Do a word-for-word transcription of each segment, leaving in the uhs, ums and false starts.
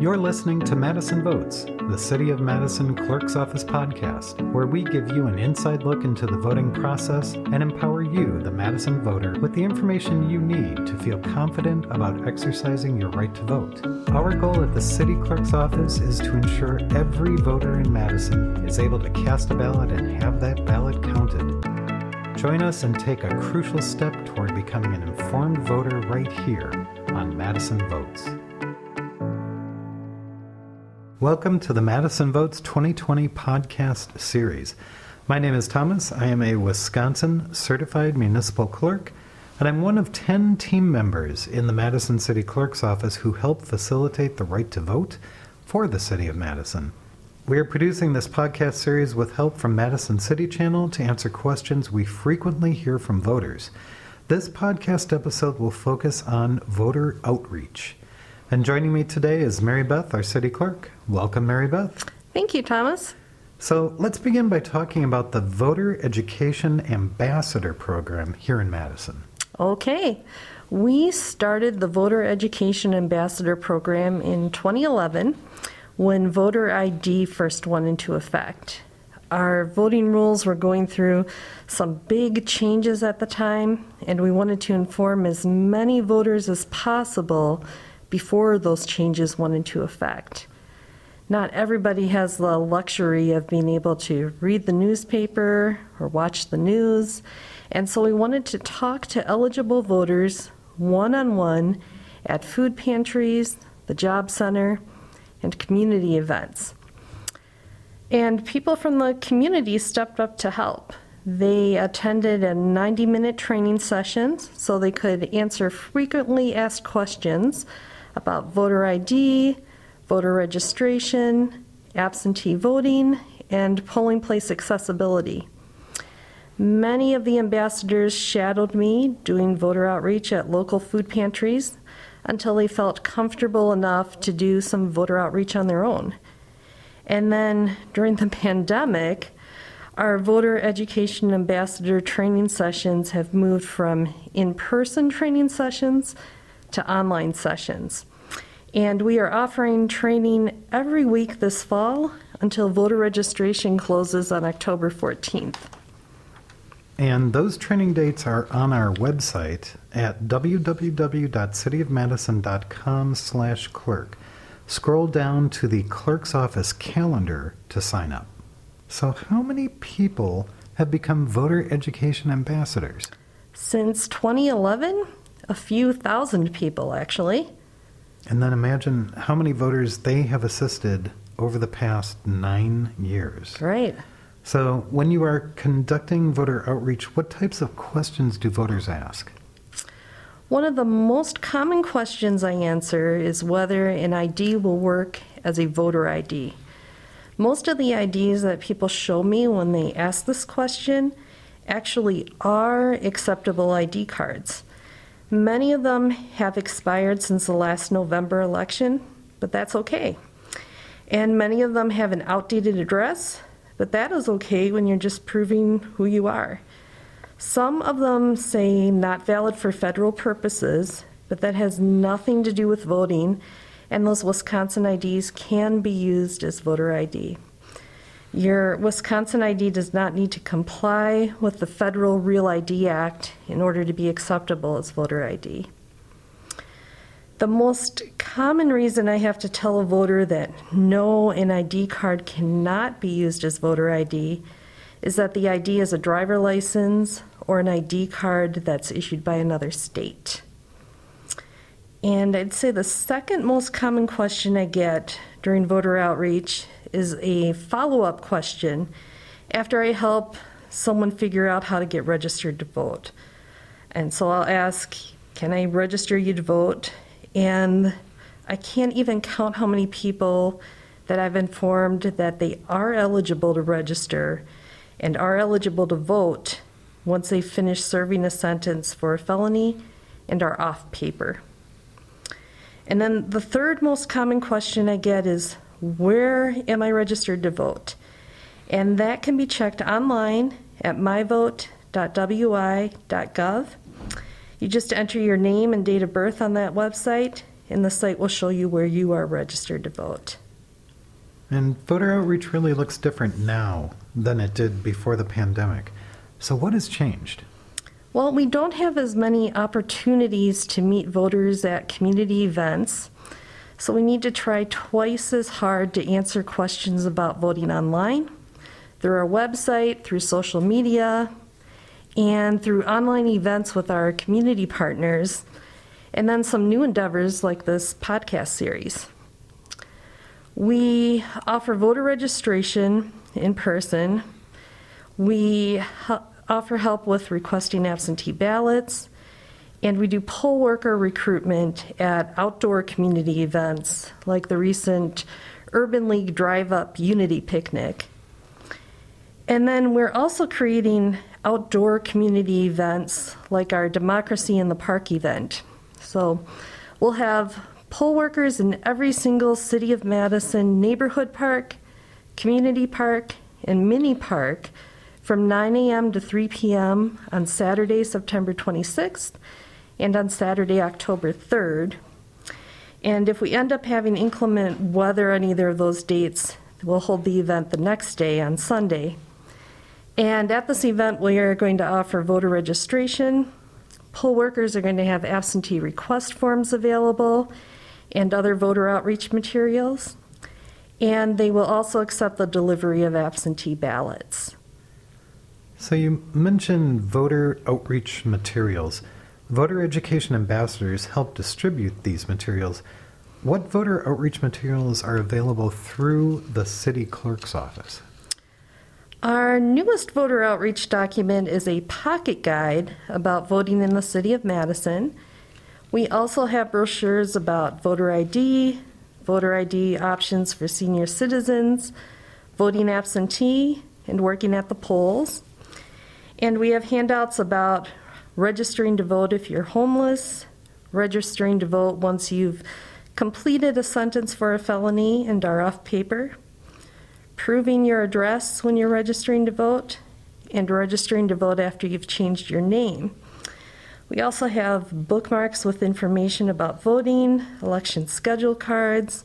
You're listening to Madison Votes, the City of Madison Clerk's Office podcast, where we give you an inside look into the voting process and empower you, the Madison voter, with the information you need to feel confident about exercising your right to vote. Our goal at the City Clerk's Office is to ensure every voter in Madison is able to cast a ballot and have that ballot counted. Join us and take a crucial step toward becoming an informed voter right here on Madison Votes. Welcome to the Madison Votes twenty twenty podcast series. My name is Thomas. I am a Wisconsin certified municipal clerk, and I'm one of ten team members in the Madison City Clerk's Office who help facilitate the right to vote for the City of Madison. We are producing this podcast series with help from Madison City Channel to answer questions we frequently hear from voters. This podcast episode will focus on voter outreach. And joining me today is Mary Beth, our city clerk. Welcome, Mary Beth. Thank you, Thomas. So let's begin by talking about the Voter Education Ambassador Program here in Madison. Okay. We started the Voter Education Ambassador Program in twenty eleven when voter I D first went into effect. Our voting rules were going through some big changes at the time, and we wanted to inform as many voters as possible before those changes went into effect. Not everybody has the luxury of being able to read the newspaper or watch the news, and so we wanted to talk to eligible voters one-on-one at food pantries, the job center, and community events. And people from the community stepped up to help. They attended a ninety-minute training session so they could answer frequently asked questions about voter I D, voter registration, absentee voting, and polling place accessibility. Many of the ambassadors shadowed me doing voter outreach at local food pantries until they felt comfortable enough to do some voter outreach on their own. And then during the pandemic, our voter education ambassador training sessions have moved from in-person training sessions to online sessions. And we are offering training every week this fall until voter registration closes on October fourteenth. And those training dates are on our website at w w w dot city of madison dot com slash clerk. Scroll down to the Clerk's Office calendar to sign up. So how many people have become voter education ambassadors? Since twenty eleven? A few thousand people, actually. And then imagine how many voters they have assisted over the past nine years. Right. So when you are conducting voter outreach, what types of questions do voters ask? One of the most common questions I answer is whether an I D will work as a voter I D. Most of the I Ds that people show me when they ask this question actually are acceptable I D cards. Many of them have expired since the last November election, but that's okay. And many of them have an outdated address, but that is okay when you're just proving who you are. Some of them say not valid for federal purposes, but that has nothing to do with voting, and those Wisconsin I Ds can be used as voter I D. Your Wisconsin I D does not need to comply with the federal Real I D Act in order to be acceptable as voter I D. The most common reason I have to tell a voter that no, an I D card cannot be used as voter I D is that the I D is a driver license or an I D card that's issued by another state. And I'd say the second most common question I get during voter outreach is a follow-up question after I help someone figure out how to get registered to vote. And so I'll ask, can I register you to vote? And I can't even count how many people that I've informed that they are eligible to register and are eligible to vote once they finish serving a sentence for a felony and are off paper. And then the third most common question I get is, where am I registered to vote? And that can be checked online at my vote dot w i dot gov. You just enter your name and date of birth on that website, and the site will show you where you are registered to vote. And voter outreach really looks different now than it did before the pandemic. So what has changed? Well, we don't have as many opportunities to meet voters at community events, so we need to try twice as hard to answer questions about voting online, through our website, through social media, and through online events with our community partners, and then some new endeavors like this podcast series. We offer voter registration in person. We offer help with requesting absentee ballots, and we do poll worker recruitment at outdoor community events like the recent Urban League Drive Up Unity Picnic. And then we're also creating outdoor community events like our Democracy in the Park event. So we'll have poll workers in every single City of Madison neighborhood park, community park, and mini park from nine a.m. to three p.m. on Saturday, September twenty-sixth, and on Saturday, October third. And if we end up having inclement weather on either of those dates, we'll hold the event the next day on Sunday. And at this event, we are going to offer voter registration. Poll workers are going to have absentee request forms available and other voter outreach materials, and they will also accept the delivery of absentee ballots. So you mentioned voter outreach materials. Voter education ambassadors help distribute these materials. What voter outreach materials are available through the City Clerk's Office? Our newest voter outreach document is a pocket guide about voting in the City of Madison. We also have brochures about voter I D, voter I D options for senior citizens, voting absentee, and working at the polls. And we have handouts about registering to vote if you're homeless, registering to vote once you've completed a sentence for a felony and are off paper, proving your address when you're registering to vote, and registering to vote after you've changed your name. We also have bookmarks with information about voting, election schedule cards,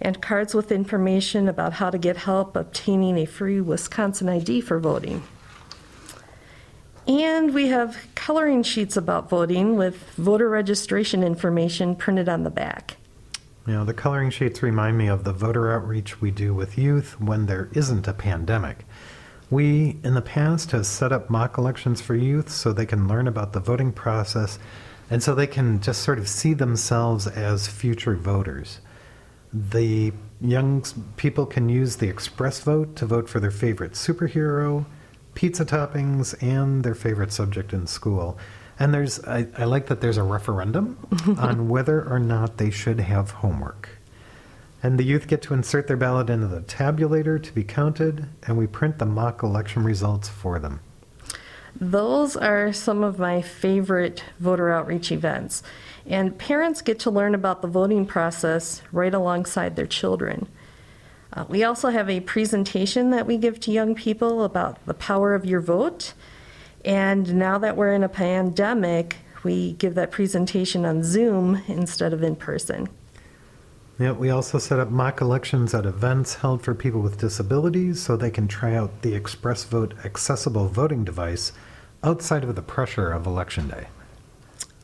and cards with information about how to get help obtaining a free Wisconsin I D for voting. And we have coloring sheets about voting with voter registration information printed on the back. You know, the coloring sheets remind me of the voter outreach we do with youth when there isn't a pandemic. We, in the past, have set up mock elections for youth so they can learn about the voting process and so they can just sort of see themselves as future voters. The young people can use the ExpressVote to vote for their favorite superhero, pizza toppings, and their favorite subject in school. And there's, I, I like that there's a referendum on whether or not they should have homework. And the youth get to insert their ballot into the tabulator to be counted, and we print the mock election results for them. Those are some of my favorite voter outreach events. And parents get to learn about the voting process right alongside their children. Uh, we also have a presentation that we give to young people about the power of your vote. And now that we're in a pandemic, we give that presentation on Zoom instead of in person. Yeah, we also set up mock elections at events held for people with disabilities so they can try out the ExpressVote accessible voting device outside of the pressure of Election Day.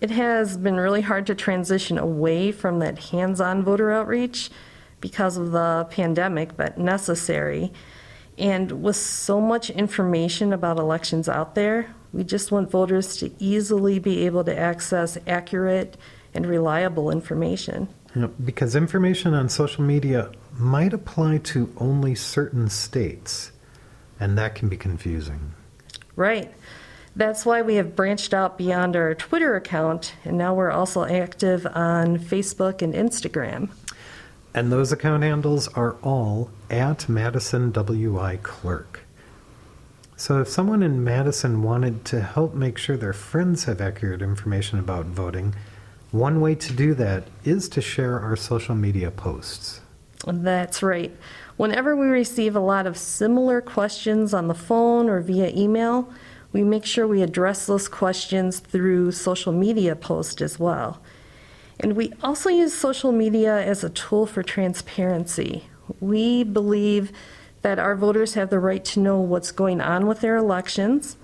It has been really hard to transition away from that hands-on voter outreach because of the pandemic, but necessary. And with so much information about elections out there, we just want voters to easily be able to access accurate and reliable information. Yeah, because information on social media might apply to only certain states, and that can be confusing. Right. That's why we have branched out beyond our Twitter account, and now we're also active on Facebook and Instagram. And those account handles are all at MadisonWIClerk. So if someone in Madison wanted to help make sure their friends have accurate information about voting, one way to do that is to share our social media posts. That's right. Whenever we receive a lot of similar questions on the phone or via email, we make sure we address those questions through social media posts as well. And we also use social media as a tool for transparency. We believe that our voters have the right to know what's going on with their elections,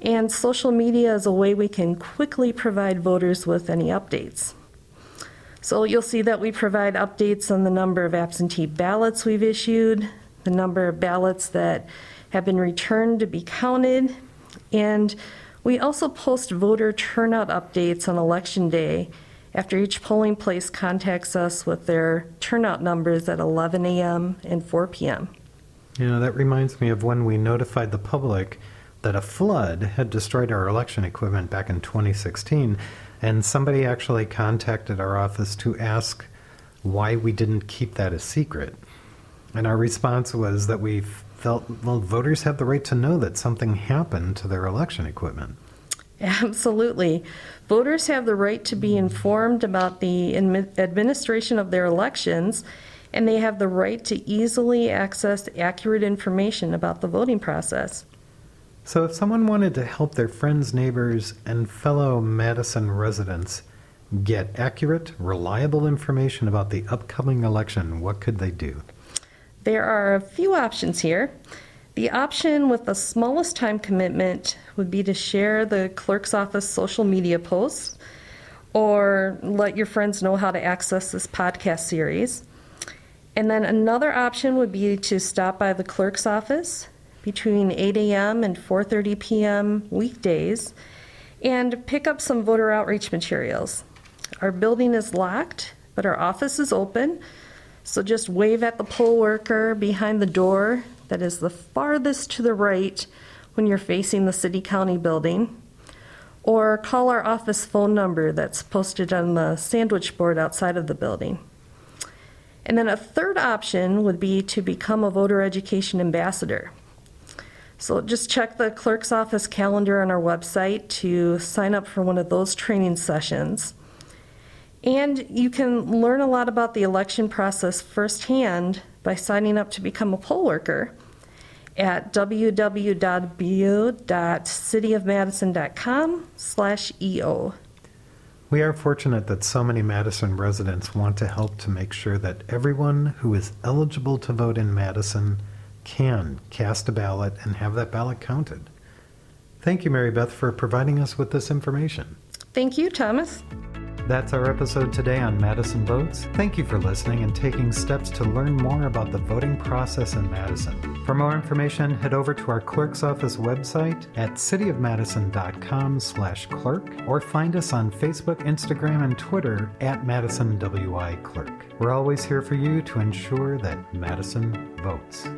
and social media is a way we can quickly provide voters with any updates. So you'll see that we provide updates on the number of absentee ballots we've issued, the number of ballots that have been returned to be counted, and we also post voter turnout updates on Election Day after each polling place contacts us with their turnout numbers at eleven a.m. and four p.m. You know, that reminds me of when we notified the public that a flood had destroyed our election equipment back in twenty sixteen, and somebody actually contacted our office to ask why we didn't keep that a secret. And our response was that we felt, well, voters have the right to know that something happened to their election equipment. Absolutely. Voters have the right to be informed about the administration of their elections, and they have the right to easily access accurate information about the voting process. So if someone wanted to help their friends, neighbors, and fellow Madison residents get accurate, reliable information about the upcoming election, what could they do? There are a few options here. The option with the smallest time commitment would be to share the clerk's office social media posts, or let your friends know how to access this podcast series. And then another option would be to stop by the clerk's office between eight a.m. and four thirty p.m. weekdays and pick up some voter outreach materials. Our building is locked, but our office is open, so just wave at the poll worker behind the door that is the farthest to the right when you're facing the city-county building, or call our office phone number that's posted on the sandwich board outside of the building. And then a third option would be to become a voter education ambassador. So just check the clerk's office calendar on our website to sign up for one of those training sessions. And you can learn a lot about the election process firsthand by signing up to become a poll worker at w w w dot city of madison dot com slash e o. We are fortunate that so many Madison residents want to help to make sure that everyone who is eligible to vote in Madison can cast a ballot and have that ballot counted. Thank you, Mary Beth, for providing us with this information. Thank you, Thomas. That's our episode today on Madison Votes. Thank you for listening and taking steps to learn more about the voting process in Madison. For more information, head over to our clerk's office website at city of madison dot com slash clerk, or find us on Facebook, Instagram, and Twitter at MadisonWIClerk. We're always here for you to ensure that Madison votes.